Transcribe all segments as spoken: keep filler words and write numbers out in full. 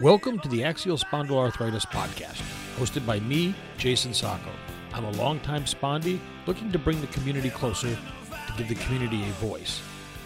Welcome to the Axial Spondyloarthritis Podcast, hosted by me, Jason Sacco. I'm a longtime spondy looking to bring the community closer, to give the community a voice.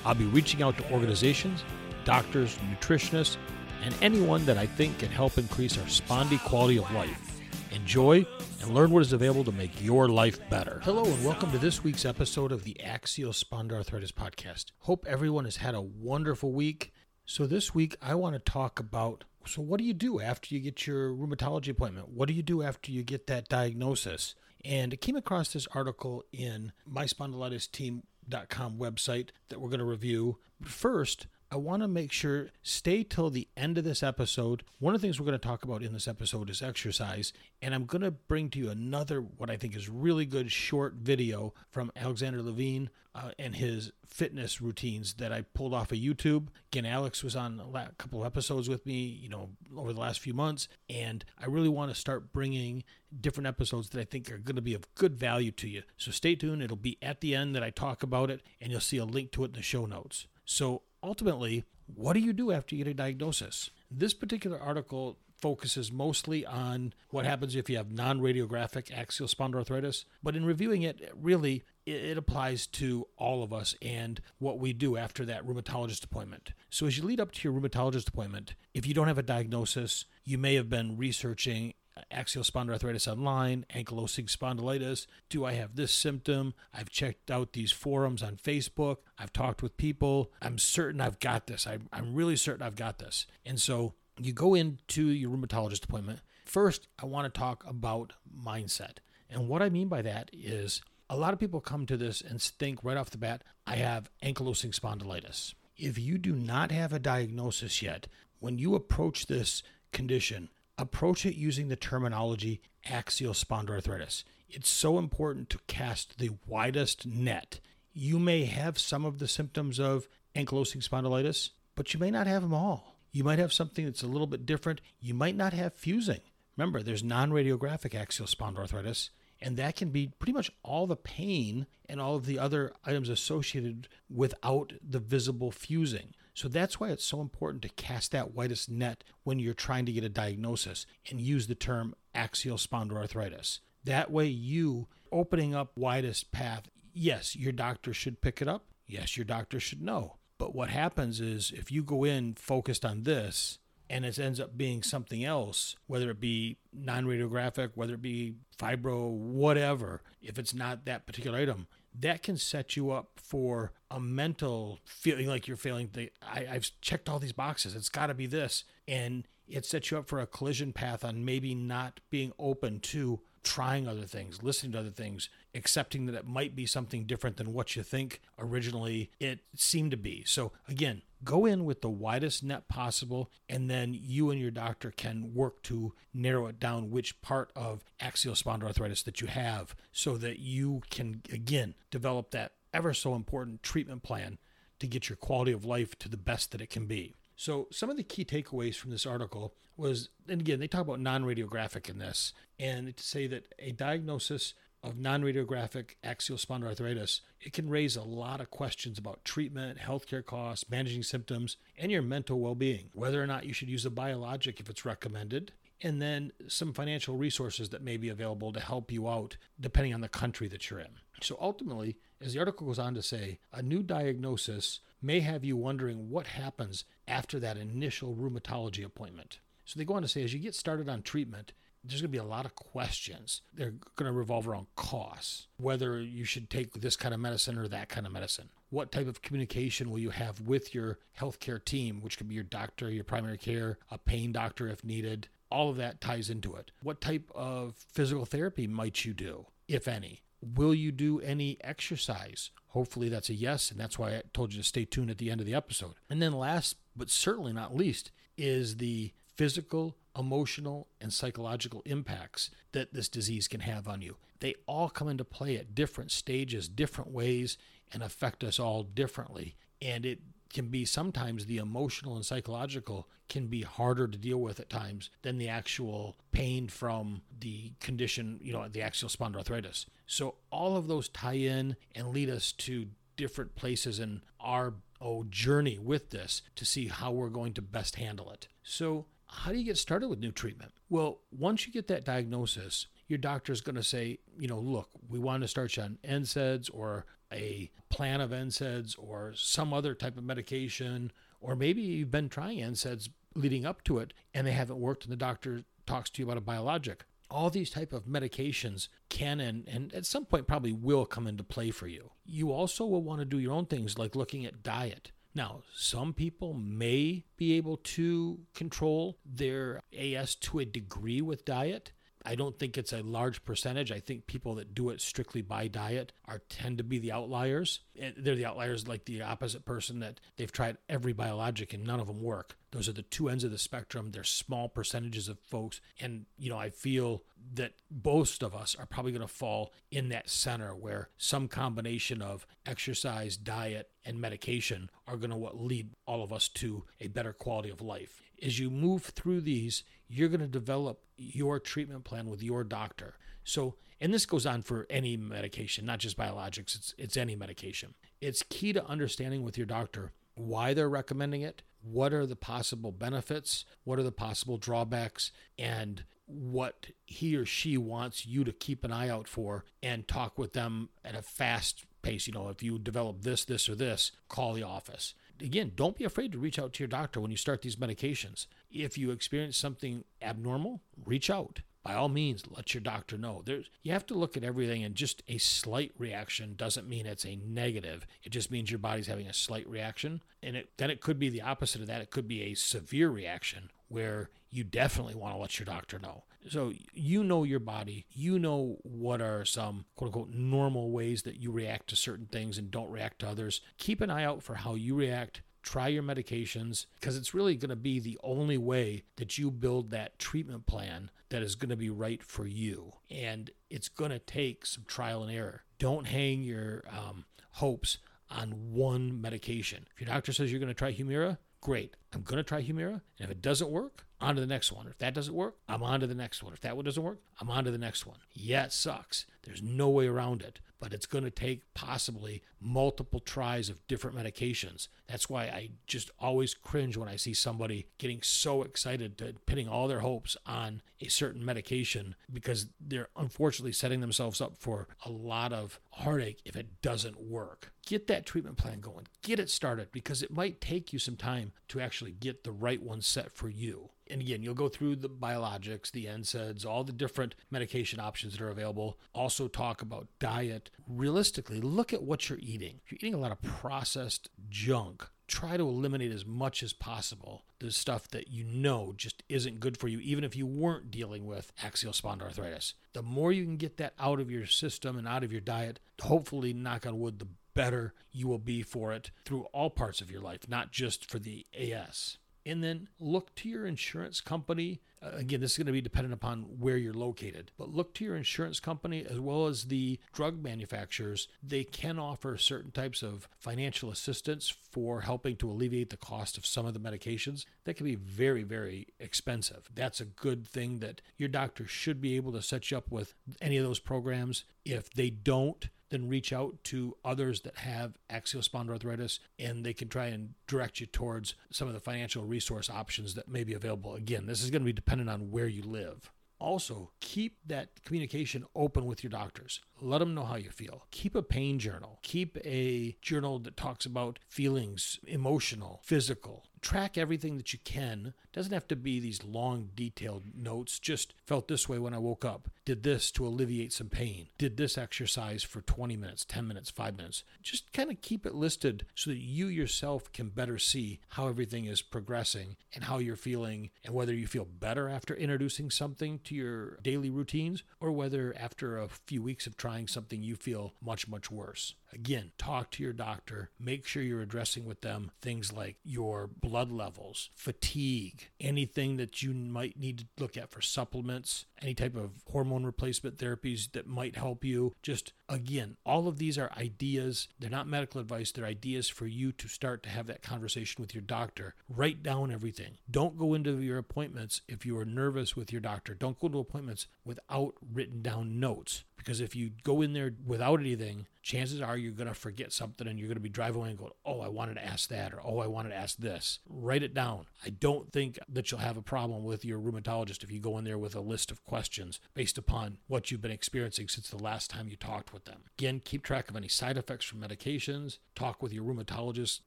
I'll be reaching out to organizations, doctors, nutritionists, and anyone that I think can help increase our spondy quality of life. Enjoy and learn what is available to make your life better. Hello and welcome to this week's episode of the Axial Spondyloarthritis Podcast. Hope everyone has had a wonderful week. So this week I want to talk about, so what do you do after you get your rheumatology appointment? What do you do after you get that diagnosis? And I came across this article in my spondylitisteam dot com website that we're going to review. First, I want to make sure, stay till the end of this episode. One of the things we're going to talk about in this episode is exercise, and I'm going to bring to you another, what I think is really good short video from Alexander Levine uh, and his fitness routines that I pulled off of YouTube. Again, Alex was on a couple episodes with me, you know, over the last few months, and I really want to start bringing different episodes that I think are going to be of good value to you. So stay tuned. It'll be at the end that I talk about it, and you'll see a link to it in the show notes. So ultimately, what do you do after you get a diagnosis? This particular article focuses mostly on what happens if you have non-radiographic axial spondyloarthritis, but in reviewing it, really, it applies to all of us and what we do after that rheumatologist appointment. So as you lead up to your rheumatologist appointment, if you don't have a diagnosis, you may have been researching axial spondyloarthritis online, ankylosing spondylitis. Do I have this symptom? I've checked out these forums on Facebook. I've talked with people. I'm certain I've got this. I'm, I'm really certain I've got this. And so you go into your rheumatologist appointment. First, I want to talk about mindset. And what I mean by that is a lot of people come to this and think right off the bat, I have ankylosing spondylitis. If you do not have a diagnosis yet, when you approach this condition, approach it using the terminology axial spondyloarthritis. It's so important to cast the widest net. You may have some of the symptoms of ankylosing spondylitis, but you may not have them all. You might have something that's a little bit different. You might not have fusing. Remember, there's non-radiographic axial spondyloarthritis, and that can be pretty much all the pain and all of the other items associated without the visible fusing. So that's why it's so important to cast that widest net when you're trying to get a diagnosis and use the term axial spondyloarthritis. That way you opening up widest path. Yes, your doctor should pick it up. Yes, your doctor should know. But what happens is if you go in focused on this and it ends up being something else, whether it be non-radiographic, whether it be fibro, whatever, if it's not that particular item, that can set you up for a mental feeling like you're failing. The, I, I've checked all these boxes. It's got to be this. And it sets you up for a collision path on maybe not being open to trying other things, listening to other things, accepting that it might be something different than what you think originally it seemed to be. So again, go in with the widest net possible, and then you and your doctor can work to narrow it down which part of axial spondyloarthritis that you have so that you can, again, develop that ever so important treatment plan to get your quality of life to the best that it can be. So some of the key takeaways from this article was, and again, they talk about non-radiographic in this, and to say that a diagnosis of non-radiographic axial spondyloarthritis, it can raise a lot of questions about treatment, healthcare costs, managing symptoms, and your mental well-being, whether or not you should use a biologic if it's recommended, and then some financial resources that may be available to help you out depending on the country that you're in. So ultimately, as the article goes on to say, a new diagnosis may have you wondering what happens after that initial rheumatology appointment. So they go on to say, as you get started on treatment, there's going to be a lot of questions. They're going to revolve around costs, whether you should take this kind of medicine or that kind of medicine. What type of communication will you have with your healthcare team, which could be your doctor, your primary care, a pain doctor if needed. All of that ties into it. What type of physical therapy might you do, if any? Will you do any exercise? Hopefully that's a yes, and that's why I told you to stay tuned at the end of the episode. And then last, but certainly not least, is the physical, emotional, and psychological impacts that this disease can have on you. They all come into play at different stages, different ways, and affect us all differently. And it can be sometimes the emotional and psychological can be harder to deal with at times than the actual pain from the condition, you know, the axial spondyloarthritis. So all of those tie in and lead us to different places in our oh, journey with this to see how we're going to best handle it. So how do you get started with new treatment? Well, once you get that diagnosis, your doctor is going to say, you know, look, we want to start you on N SAIDs or a plan of N SAIDs or some other type of medication, or maybe you've been trying N SAIDs leading up to it and they haven't worked and the doctor talks to you about a biologic. All these type of medications can and, and at some point probably will come into play for you. You also will want to do your own things like looking at diet. Now, some people may be able to control their A S to a degree with diet. I don't think it's a large percentage. I think people that do it strictly by diet are tend to be the outliers. And they're the outliers like the opposite person that they've tried every biologic and none of them work. Those are the two ends of the spectrum. They're small percentages of folks. And, you know, I feel that most of us are probably going to fall in that center where some combination of exercise, diet, and medication are going to lead all of us to a better quality of life. As you move through these, you're going to develop your treatment plan with your doctor. So, and this goes on for any medication, not just biologics, it's, it's any medication. It's key to understanding with your doctor why they're recommending it, what are the possible benefits, what are the possible drawbacks, and what he or she wants you to keep an eye out for and talk with them at a fast pace. You know, if you develop this, this, or this, call the office. Again, don't be afraid to reach out to your doctor when you start these medications. If you experience something abnormal, reach out. By all means, let your doctor know. There's, you have to look at everything, and just a slight reaction doesn't mean it's a negative. It just means your body's having a slight reaction, and it, then it could be the opposite of that. It could be a severe reaction where you definitely want to let your doctor know. So you know your body. You know what are some quote-unquote normal ways that you react to certain things and don't react to others. Keep an eye out for how you react. Try your medications, because it's really going to be the only way that you build that treatment plan that is going to be right for you. And it's going to take some trial and error. Don't hang your um, hopes on one medication. If your doctor says you're going to try Humira, great. I'm going to try Humira. And if it doesn't work, on to the next one. If that doesn't work, I'm on to the next one. If that one doesn't work, I'm on to the next one. Yeah, it sucks. There's no way around it, but it's going to take possibly multiple tries of different medications. That's why I just always cringe when I see somebody getting so excited to pinning all their hopes on a certain medication, because they're unfortunately setting themselves up for a lot of heartache if it doesn't work. Get that treatment plan going. Get it started, because it might take you some time to actually get the right one set for you. And again, you'll go through the biologics, the N SAIDs, all the different medication options that are available. Also talk about diet. Realistically, look at what you're eating. If you're eating a lot of processed junk, try to eliminate as much as possible the stuff that you know just isn't good for you, even if you weren't dealing with axial spondyloarthritis. The more you can get that out of your system and out of your diet, hopefully, knock on wood, the better you will be for it through all parts of your life, not just for the A S. And then look to your insurance company. Uh, again, this is going to be dependent upon where you're located, but look to your insurance company as well as the drug manufacturers. They can offer certain types of financial assistance for helping to alleviate the cost of some of the medications that can be very, very expensive. That's a good thing that your doctor should be able to set you up with any of those programs. If they don't, then reach out to others that have axial spondyloarthritis, and they can try and direct you towards some of the financial resource options that may be available. Again, this is going to be dependent on where you live. Also, keep that communication open with your doctors. Let them know how you feel. Keep a pain journal. Keep a journal that talks about feelings, emotional, physical. Track everything that you can. Doesn't have to be these long, detailed notes. Just felt this way when I woke up. Did this to alleviate some pain. Did this exercise for twenty minutes, ten minutes, five minutes. Just kind of keep it listed so that you yourself can better see how everything is progressing and how you're feeling, and whether you feel better after introducing something to your daily routines, or whether after a few weeks of trying something you feel much, much worse. Again, talk to your doctor. Make sure you're addressing with them things like your blood levels, fatigue, anything that you might need to look at for supplements, any type of hormone replacement therapies that might help you. Just, again, all of these are ideas. They're not medical advice. They're ideas for you to start to have that conversation with your doctor. Write down everything. Don't go into your appointments if you are nervous with your doctor. Don't go to appointments without written down notes. Because if you go in there without anything, chances are you're going to forget something and you're going to be driving away and go, oh, I wanted to ask that, or oh, I wanted to ask this. Write it down. I don't think that you'll have a problem with your rheumatologist if you go in there with a list of questions based upon what you've been experiencing since the last time you talked with them. Again, keep track of any side effects from medications. Talk with your rheumatologist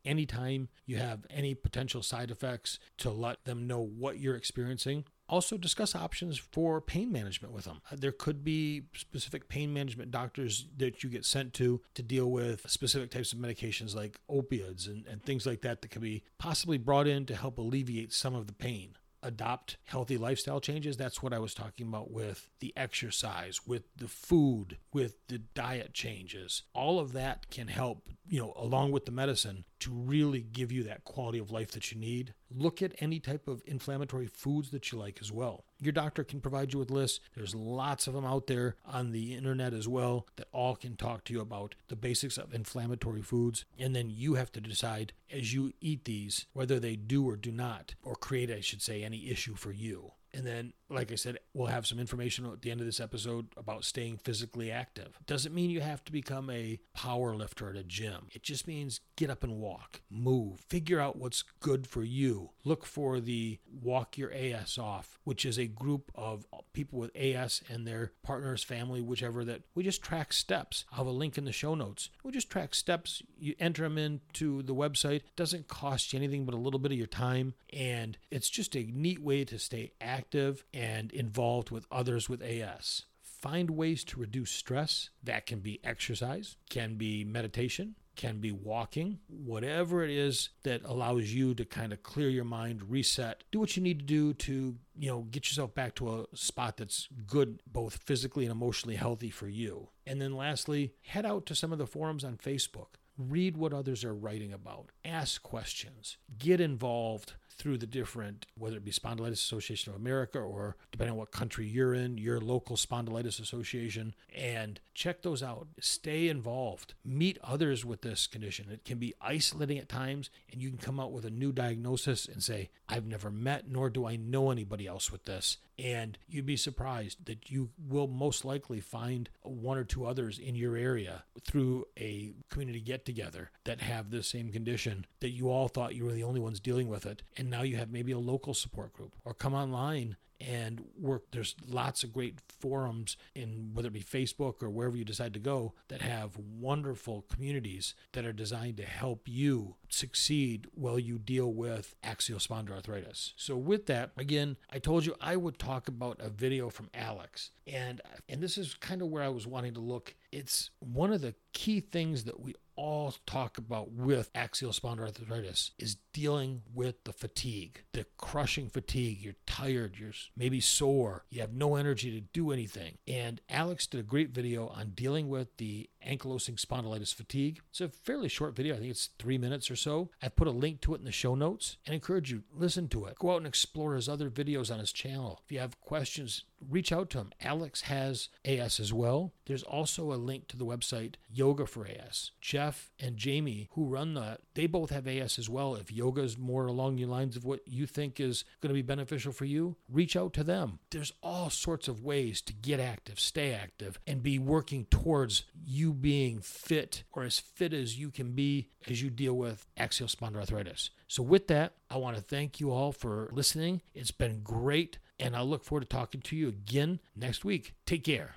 anytime you have any potential side effects to let them know what you're experiencing. Also discuss options for pain management with them. There could be specific pain management doctors that you get sent to to deal with specific types of medications like opioids and, and things like that that can be possibly brought in to help alleviate some of the pain. Adopt healthy lifestyle changes. That's what I was talking about with the exercise, with the food, with the diet changes. All of that can help, you know, along with the medicine, to really give you that quality of life that you need. Look at any type of inflammatory foods that you like as well. Your doctor can provide you with lists. There's lots of them out there on the internet as well that all can talk to you about the basics of inflammatory foods. And then you have to decide as you eat these whether they do or do not, or create, I should say, any issue for you. And then, like I said, we'll have some information at the end of this episode about staying physically active. Doesn't mean you have to become a power lifter at a gym. It just means get up and walk, move, figure out what's good for you. Look for the Walk Your A S Off, which is a group of people with A S and their partners, family, whichever, that we just track steps. I'll have a link in the show notes. We just track steps. You enter them into the website. It doesn't cost you anything but a little bit of your time. And it's just a neat way to stay active. Active and involved with others with A S. Find ways to reduce stress. That can be exercise, can be meditation, can be walking, whatever it is that allows you to kind of clear your mind, reset, do what you need to do to, you know, get yourself back to a spot that's good, both physically and emotionally healthy for you. And then lastly, head out to some of the forums on Facebook. Read what others are writing about. Ask questions. Get involved through the different, whether it be Spondylitis Association of America or, depending on what country you're in, your local Spondylitis Association, and check those out. Stay involved. Meet others with this condition. It can be isolating at times, and you can come out with a new diagnosis and say, I've never met nor do I know anybody else with this. And you'd be surprised that you will most likely find one or two others in your area through a community get-together that have this same condition that you all thought you were the only ones dealing with it. And now you have maybe a local support group, or come online and work. There's lots of great forums in, whether it be Facebook or wherever you decide to go, that have wonderful communities that are designed to help you succeed while you deal with axial spondyloarthritis. So with that, again, I told you I would talk about a video from Alex, and and this is kind of where I was wanting to look. It's one of the key things that we all talk about with axial spondyloarthritis is dealing with the fatigue, the crushing fatigue. You're tired, you're maybe sore, you have no energy to do anything. And Alex did a great video on dealing with the ankylosing spondylitis fatigue. It's a fairly short video. I think it's three minutes or so. I put a link to it in the show notes and encourage you, listen to it. Go out and explore his other videos on his channel. If you have questions, reach out to him. Alex has A S as well. There's also a link to the website Yoga for A S. Jeff and Jamie, who run that, they both have A S as well. If yoga is more along the lines of what you think is going to be beneficial for you, reach out to them. There's all sorts of ways to get active, stay active, and be working towards you being fit, or as fit as you can be, as you deal with axial spondyloarthritis. So with that, I want to thank you all for listening. It's been great. And I look forward to talking to you again next week. Take care.